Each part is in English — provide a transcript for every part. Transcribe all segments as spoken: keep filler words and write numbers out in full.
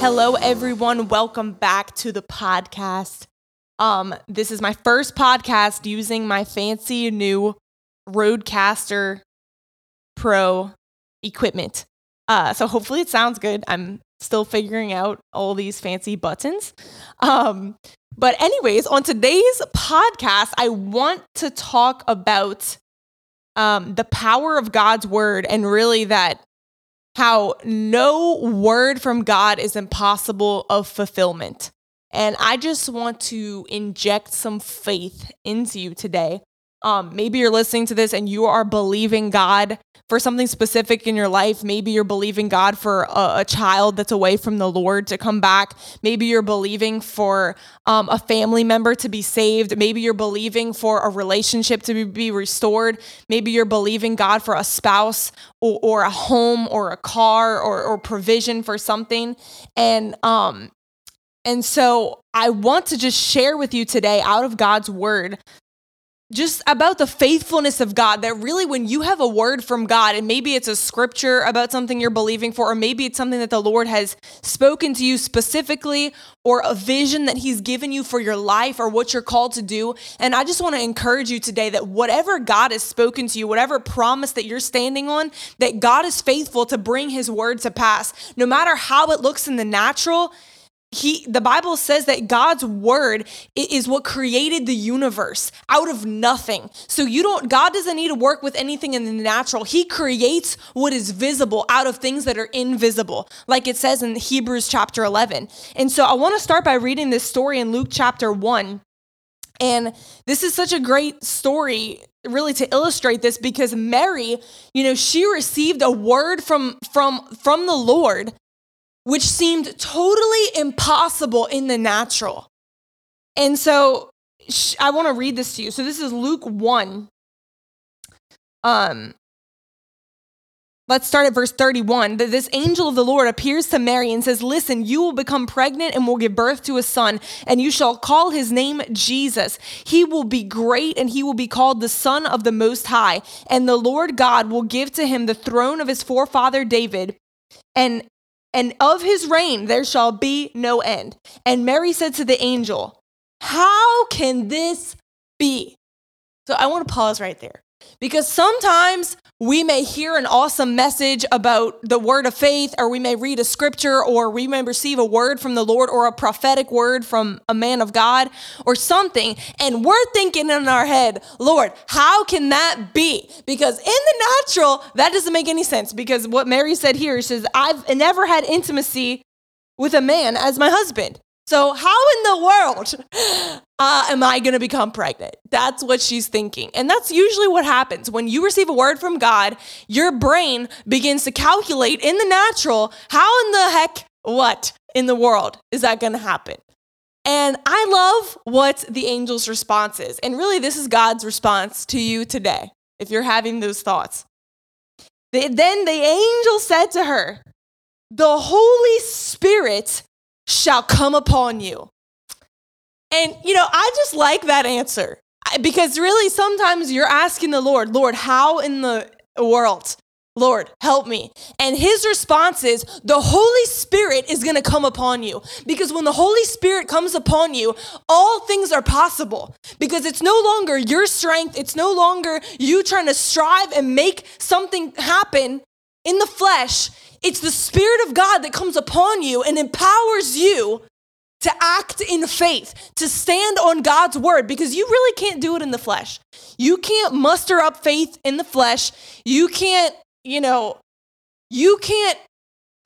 Hello, everyone. Welcome back to the podcast. Um, this is my first podcast using my fancy new Rodecaster Pro equipment. Uh, so hopefully it sounds good. I'm still figuring out all these fancy buttons. Um, but anyways, on today's podcast, I want to talk about um, the power of God's word, and really that how no word from God is impossible of fulfillment. And I just want to inject some faith into you today. Um, maybe you're listening to this and you are believing God for something specific in your life. Maybe you're believing God for a, a child that's away from the Lord to come back. Maybe you're believing for um, a family member to be saved. Maybe you're believing for a relationship to be, be restored. Maybe you're believing God for a spouse or, or a home or a car or, or provision for something. And, um, and so I want to just share with you today out of God's word just about the faithfulness of God, that really when you have a word from God, and maybe it's a scripture about something you're believing for, or maybe it's something that the Lord has spoken to you specifically, or a vision that he's given you for your life or what you're called to do. And I just want to encourage you today that whatever God has spoken to you, whatever promise that you're standing on, that God is faithful to bring his word to pass. No matter how it looks in the natural, He, the Bible says that God's word is what created the universe out of nothing. So you don't, God doesn't need to work with anything in the natural. He creates what is visible out of things that are invisible, like it says in Hebrews chapter eleven. And so I want to start by reading this story in Luke chapter one. And this is such a great story, really, to illustrate this, because Mary, you know, she received a word from, from, from the Lord, which seemed totally impossible in the natural. And so sh- I want to read this to you. So this is Luke one. Um, let's start at verse thirty-one. This angel of the Lord appears to Mary and says, "Listen, you will become pregnant and will give birth to a son, and you shall call his name Jesus. He will be great, and he will be called the Son of the Most High. And the Lord God will give to him the throne of his forefather David, and And of his reign there shall be no end." And Mary said to the angel, "How can this be?" So I want to pause right there, because sometimes we may hear an awesome message about the word of faith, or we may read a scripture, or we may receive a word from the Lord, or a prophetic word from a man of God or something. And we're thinking in our head, "Lord, how can that be?" Because in the natural, that doesn't make any sense. Because what Mary said here, she says, "I've never had intimacy with a man as my husband. So how in the world uh, am I going to become pregnant?" That's what she's thinking. And that's usually what happens. When you receive a word from God, your brain begins to calculate in the natural, how in the heck, what in the world is that going to happen? And I love what the angel's response is. And really, this is God's response to you today, if you're having those thoughts. Then the angel said to her, "The Holy Spirit shall come upon you." And, you know, I just like that answer, because really sometimes you're asking the Lord, "Lord, how in the world? Lord, help me." And his response is, the Holy Spirit is going to come upon you. Because when the Holy Spirit comes upon you, all things are possible. Because it's no longer your strength. It's no longer you trying to strive and make something happen in the flesh. It's the Spirit of God that comes upon you and empowers you to act in faith, to stand on God's word, because you really can't do it in the flesh. You can't muster up faith in the flesh. You can't, you know, you can't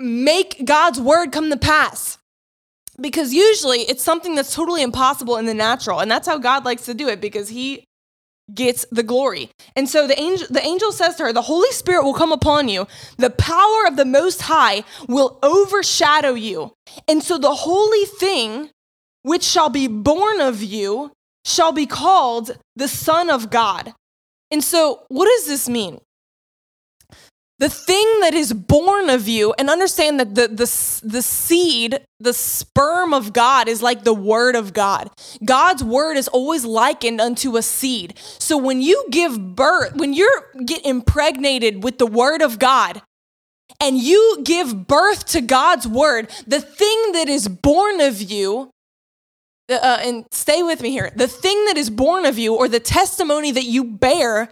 make God's word come to pass, because usually it's something that's totally impossible in the natural. And that's how God likes to do it, because he gets the glory. And so the angel the angel says to her, "The Holy Spirit will come upon you. The power of the Most High will overshadow you. And so the holy thing which shall be born of you shall be called the Son of God." And so what does this mean? The thing that is born of you, and understand that the, the, the seed, the sperm of God is like the word of God. God's word is always likened unto a seed. So when you give birth, when you get impregnated with the word of God, and you give birth to God's word, the thing that is born of you, uh, and stay with me here, the thing that is born of you, or the testimony that you bear,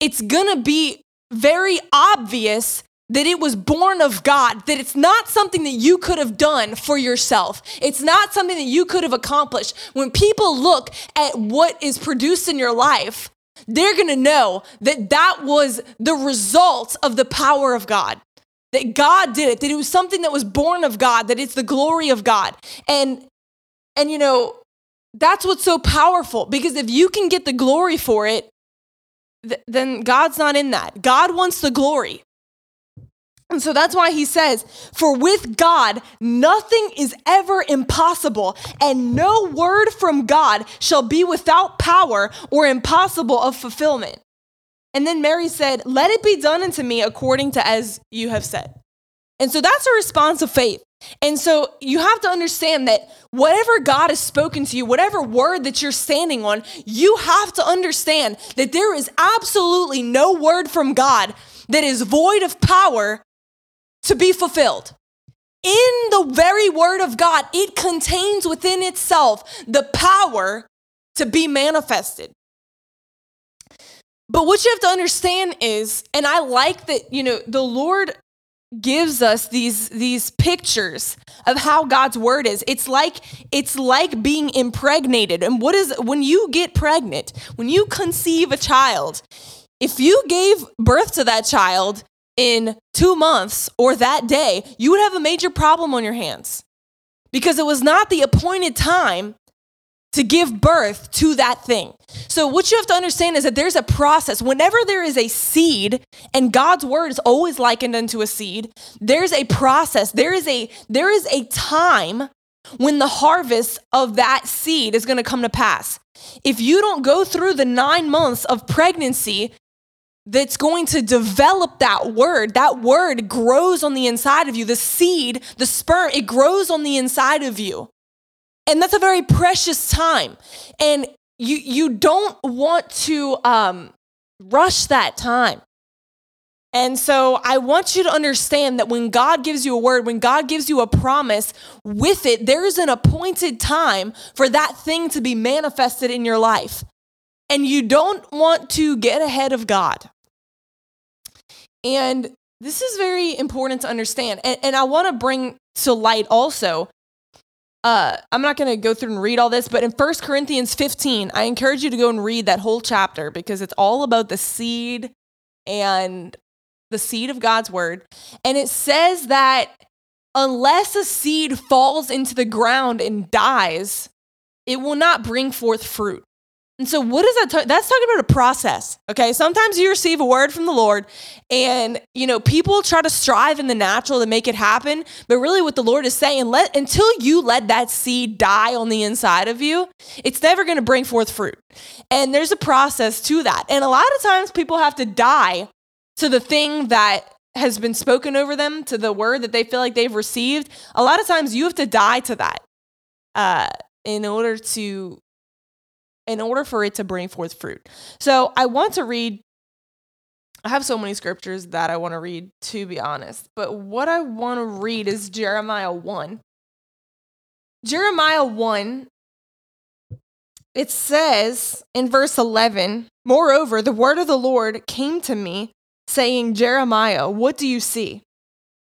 it's going to be very obvious that it was born of God, that it's not something that you could have done for yourself. It's not something that you could have accomplished. When people look at what is produced in your life, they're going to know that that was the result of the power of God, that God did it, that it was something that was born of God, that it's the glory of God. And, and you know, that's what's so powerful, because if you can get the glory for it, th- then God's not in that. God wants the glory. And so that's why he says, for with God, nothing is ever impossible, and no word from God shall be without power or impossible of fulfillment. And then Mary said, let it be done unto me according to as you have said. And so that's a response of faith. And so you have to understand that whatever God has spoken to you, whatever word that you're standing on, you have to understand that there is absolutely no word from God that is void of power to be fulfilled. In the very word of God, it contains within itself the power to be manifested. But what you have to understand is, and I like that, you know, the Lord gives us these, these pictures of how God's word is. It's like, it's like being impregnated. And what is, when you get pregnant, when you conceive a child, if you gave birth to that child in two months or that day, you would have a major problem on your hands, because it was not the appointed time to give birth to that thing. So what you have to understand is that there's a process. Whenever there is a seed, and God's word is always likened unto a seed, there's a process. There is a, there is a time when the harvest of that seed is going to come to pass. If you don't go through the nine months of pregnancy that's going to develop that word, that word grows on the inside of you. The seed, the sperm, it grows on the inside of you. And that's a very precious time. And you you don't want to um, rush that time. And so I want you to understand that when God gives you a word, when God gives you a promise, with it, there is an appointed time for that thing to be manifested in your life. And you don't want to get ahead of God. And this is very important to understand. And, and I want to bring to light also, Uh, I'm not going to go through and read all this, but in First Corinthians fifteen, I encourage you to go and read that whole chapter, because it's all about the seed and the seed of God's word. And it says that unless a seed falls into the ground and dies, it will not bring forth fruit. And so what is that? T- that's talking about a process. Okay. Sometimes you receive a word from the Lord, and, you know, people try to strive in the natural to make it happen. But really what the Lord is saying, let, until you let that seed die on the inside of you, it's never going to bring forth fruit. And there's a process to that. And a lot of times people have to die to the thing that has been spoken over them, to the word that they feel like they've received. A lot of times you have to die to that, uh, in order to, in order for it to bring forth fruit. So I want to read, I have so many scriptures that I want to read, to be honest, but what I want to read is Jeremiah one. Jeremiah one, it says in verse eleven, moreover, the word of the Lord came to me saying, Jeremiah, what do you see?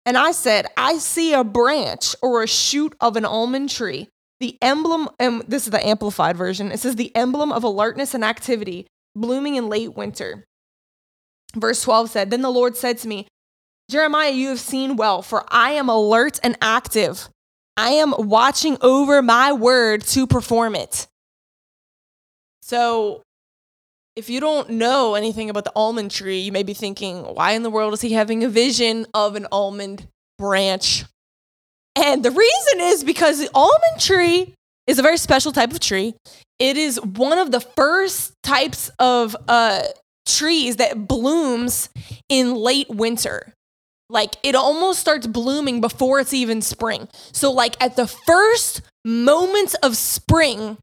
And I said, I see a branch or a shoot of an almond tree. The emblem, and this is the amplified version. It says the emblem of alertness and activity, blooming in late winter. Verse twelve said, then the Lord said to me, Jeremiah, you have seen well, for I am alert and active. I am watching over my word to perform it. So if you don't know anything about the almond tree, you may be thinking, why in the world is he having a vision of an almond branch? And the reason is because the almond tree is a very special type of tree. It is one of the first types of uh, trees that blooms in late winter. Like, it almost starts blooming before it's even spring. So like at the first moments of spring,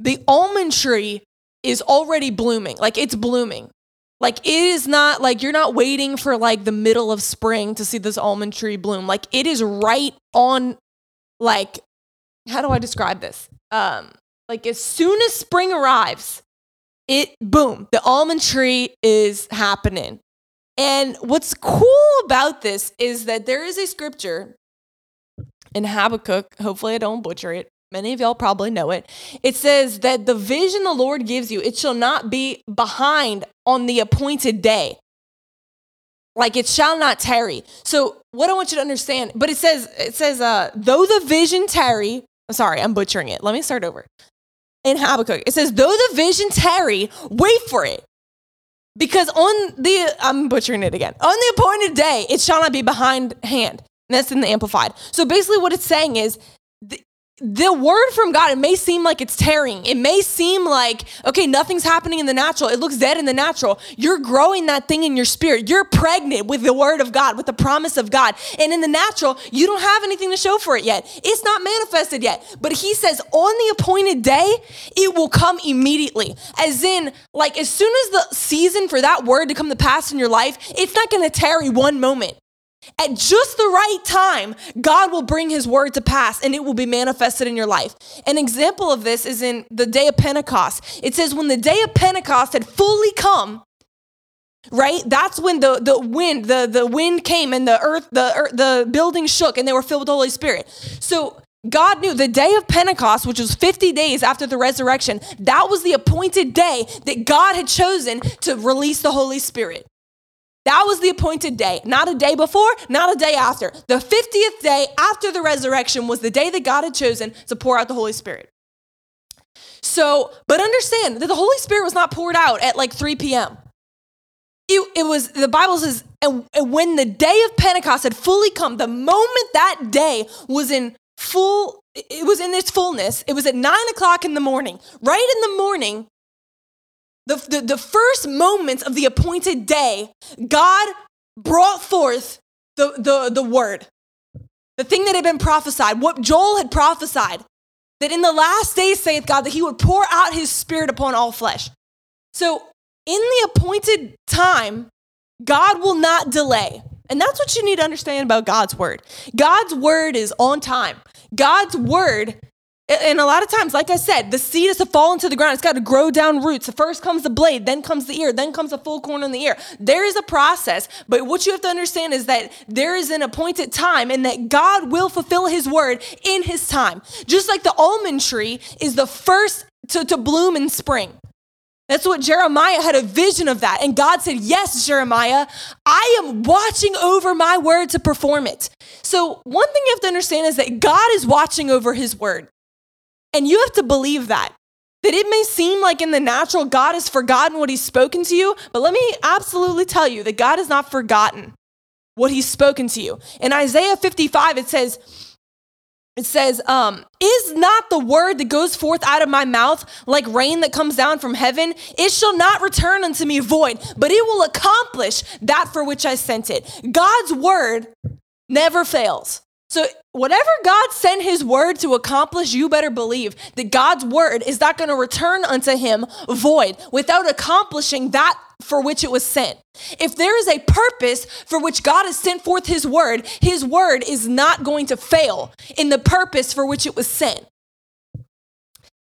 the almond tree is already blooming. Like, it's blooming. Like, it is not like you're not waiting for like the middle of spring to see this almond tree bloom. Like, it is right on, like, how do I describe this? Um, like, as soon as spring arrives, it, boom, the almond tree is happening. And what's cool about this is that there is a scripture in Habakkuk. Hopefully I don't butcher it. Many of y'all probably know it. It says that the vision the Lord gives you, it shall not be behind on the appointed day. Like, it shall not tarry. So what I want you to understand, but it says, it says, uh, though the vision tarry, I'm sorry, I'm butchering it. Let me start over. In Habakkuk, it says, though the vision tarry, wait for it. Because on the, I'm butchering it again. On the appointed day, it shall not be behind hand. And that's in the Amplified. So basically what it's saying is, the, the word from God, it may seem like it's tarrying. It may seem like, okay, nothing's happening in the natural. It looks dead in the natural. You're growing that thing in your spirit. You're pregnant with the word of God, with the promise of God. And in the natural, you don't have anything to show for it yet. It's not manifested yet. But he says on the appointed day, it will come immediately. As in, like, as soon as the season for that word to come to pass in your life, it's not going to tarry one moment. At just the right time, God will bring his word to pass, and it will be manifested in your life. An example of this is in the day of Pentecost. It says when the day of Pentecost had fully come, right? That's when the, the wind, the, the wind came and the earth, the earth, the building shook, and they were filled with the Holy Spirit. So God knew the day of Pentecost, which was fifty days after the resurrection, that was the appointed day that God had chosen to release the Holy Spirit. That was the appointed day, not a day before, not a day after. The fiftieth day after the resurrection was the day that God had chosen to pour out the Holy Spirit. So, but understand that the Holy Spirit was not poured out at like three p.m. It, it was, the Bible says, and, and when the day of Pentecost had fully come, the moment that day was in full, it was in its fullness. It was at nine o'clock in the morning, right in the morning. The, the, the first moments of the appointed day, God brought forth the, the, the word, the thing that had been prophesied, what Joel had prophesied, that in the last days, saith God, that he would pour out his spirit upon all flesh. So in the appointed time, God will not delay. And that's what you need to understand about God's word. God's word is on time. God's word, and a lot of times, like I said, the seed is to fall into the ground. It's got to grow down roots. First comes the blade, then comes the ear, then comes the full corn on the ear. There is a process, but what you have to understand is that there is an appointed time and that God will fulfill his word in his time. Just like the almond tree is the first to, to bloom in spring. That's what Jeremiah had a vision of that. And God said, yes, Jeremiah, I am watching over my word to perform it. So one thing you have to understand is that God is watching over his word. And you have to believe that, that it may seem like in the natural, God has forgotten what he's spoken to you, but let me absolutely tell you that God has not forgotten what he's spoken to you. In Isaiah fifty-five, it says, it says, um, is not the word that goes forth out of my mouth like rain that comes down from heaven? It shall not return unto me void, but it will accomplish that for which I sent it. God's word never fails. So whatever God sent his word to accomplish, you better believe that God's word is not going to return unto him void without accomplishing that for which it was sent. If there is a purpose for which God has sent forth his word, his word is not going to fail in the purpose for which it was sent.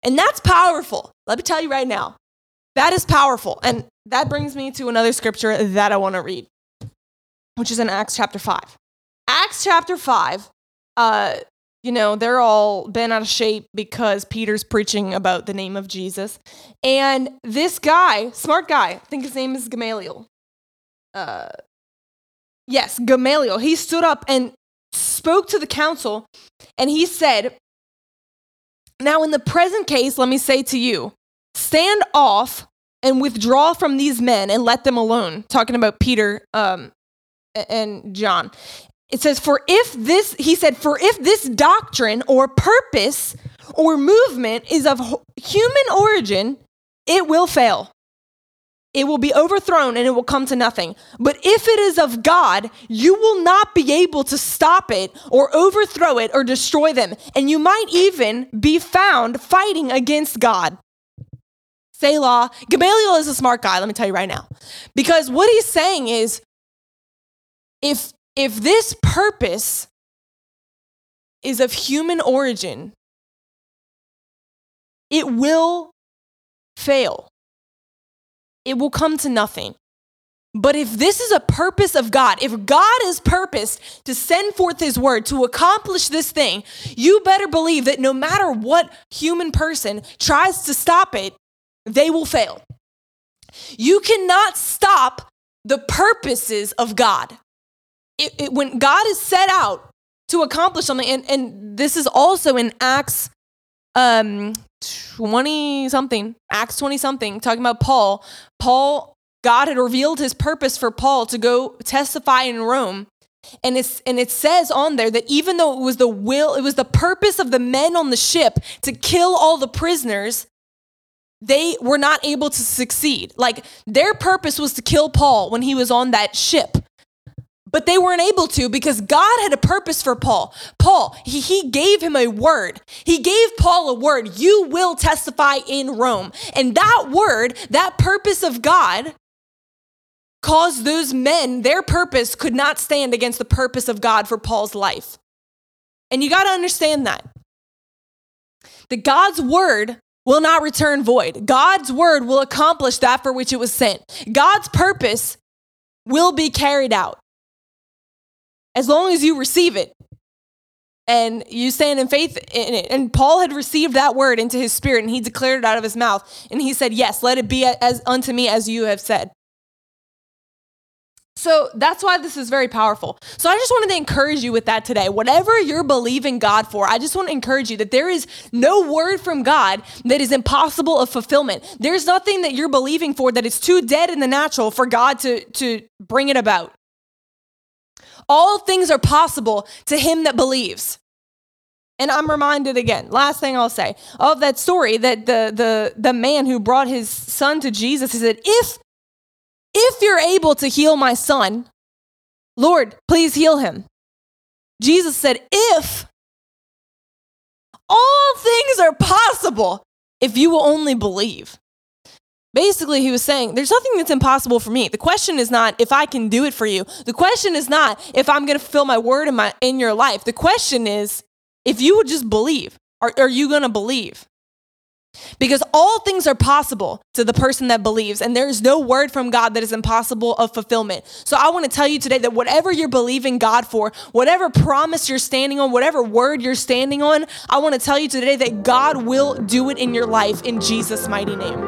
And that's powerful. Let me tell you right now, that is powerful. And that brings me to another scripture that I want to read, which is in Acts chapter five. Acts chapter five. Uh, you know, they're all bent out of shape because Peter's preaching about the name of Jesus. And this guy, smart guy, I think his name is Gamaliel. Uh, yes, Gamaliel. He stood up and spoke to the council, and he said, now in the present case, let me say to you, stand off and withdraw from these men and let them alone. Talking about Peter um, and John. It says, for if this, he said, for if this doctrine or purpose or movement is of human origin, it will fail. It will be overthrown and it will come to nothing. But if it is of God, you will not be able to stop it or overthrow it or destroy them. And you might even be found fighting against God. Selah. Gamaliel is a smart guy, let me tell you right now. Because what he's saying is, if, if this purpose is of human origin, it will fail. It will come to nothing. But if this is a purpose of God, if God is purposed to send forth his word to accomplish this thing, you better believe that no matter what human person tries to stop it, they will fail. You cannot stop the purposes of God. It, it, when God is set out to accomplish something, and, and this is also in Acts um, twenty-something, Acts twenty-something, talking about Paul. Paul... God had revealed his purpose for Paul to go testify in Rome. And it's, and it says on there that even though it was the will, it was the purpose of the men on the ship to kill all the prisoners, they were not able to succeed. Like, their purpose was to kill Paul when he was on that ship. But they weren't able to, because God had a purpose for Paul. Paul, he, he gave him a word. He gave Paul a word. You will testify in Rome. And that word, that purpose of God, caused those men, their purpose could not stand against the purpose of God for Paul's life. And you got to understand that. That God's word will not return void. God's word will accomplish that for which it was sent. God's purpose will be carried out. As long as you receive it and you stand in faith in it. And Paul had received that word into his spirit, and he declared it out of his mouth. And he said, yes, let it be as unto me as you have said. So that's why this is very powerful. So I just wanted to encourage you with that today. Whatever you're believing God for, I just want to encourage you that there is no word from God that is impossible of fulfillment. There's nothing that you're believing for that is too dead in the natural for God to, to bring it about. All things are possible to him that believes. And I'm reminded again, last thing I'll say, of that story that the, the, the man who brought his son to Jesus, he said, if If you're able to heal my son, Lord, please heal him. Jesus said, if all things are possible, if you will only believe. Basically, he was saying, there's nothing that's impossible for me. The question is not if I can do it for you. The question is not if I'm going to fulfill my word in my in your life. The question is, if you would just believe, are, are you going to believe? Because all things are possible to the person that believes, and there is no word from God that is impossible of fulfillment. So I want to tell you today that whatever you're believing God for, whatever promise you're standing on, whatever word you're standing on, I want to tell you today that God will do it in your life in Jesus' mighty name.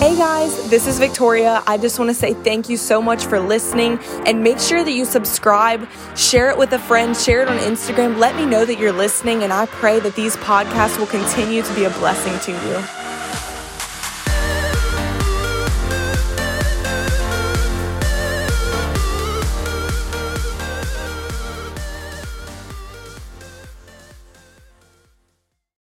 Hey guys, this is Victoria. I just want to say thank you so much for listening, and make sure that you subscribe, share it with a friend, share it on Instagram. Let me know that you're listening, and I pray that these podcasts will continue to be a blessing to you.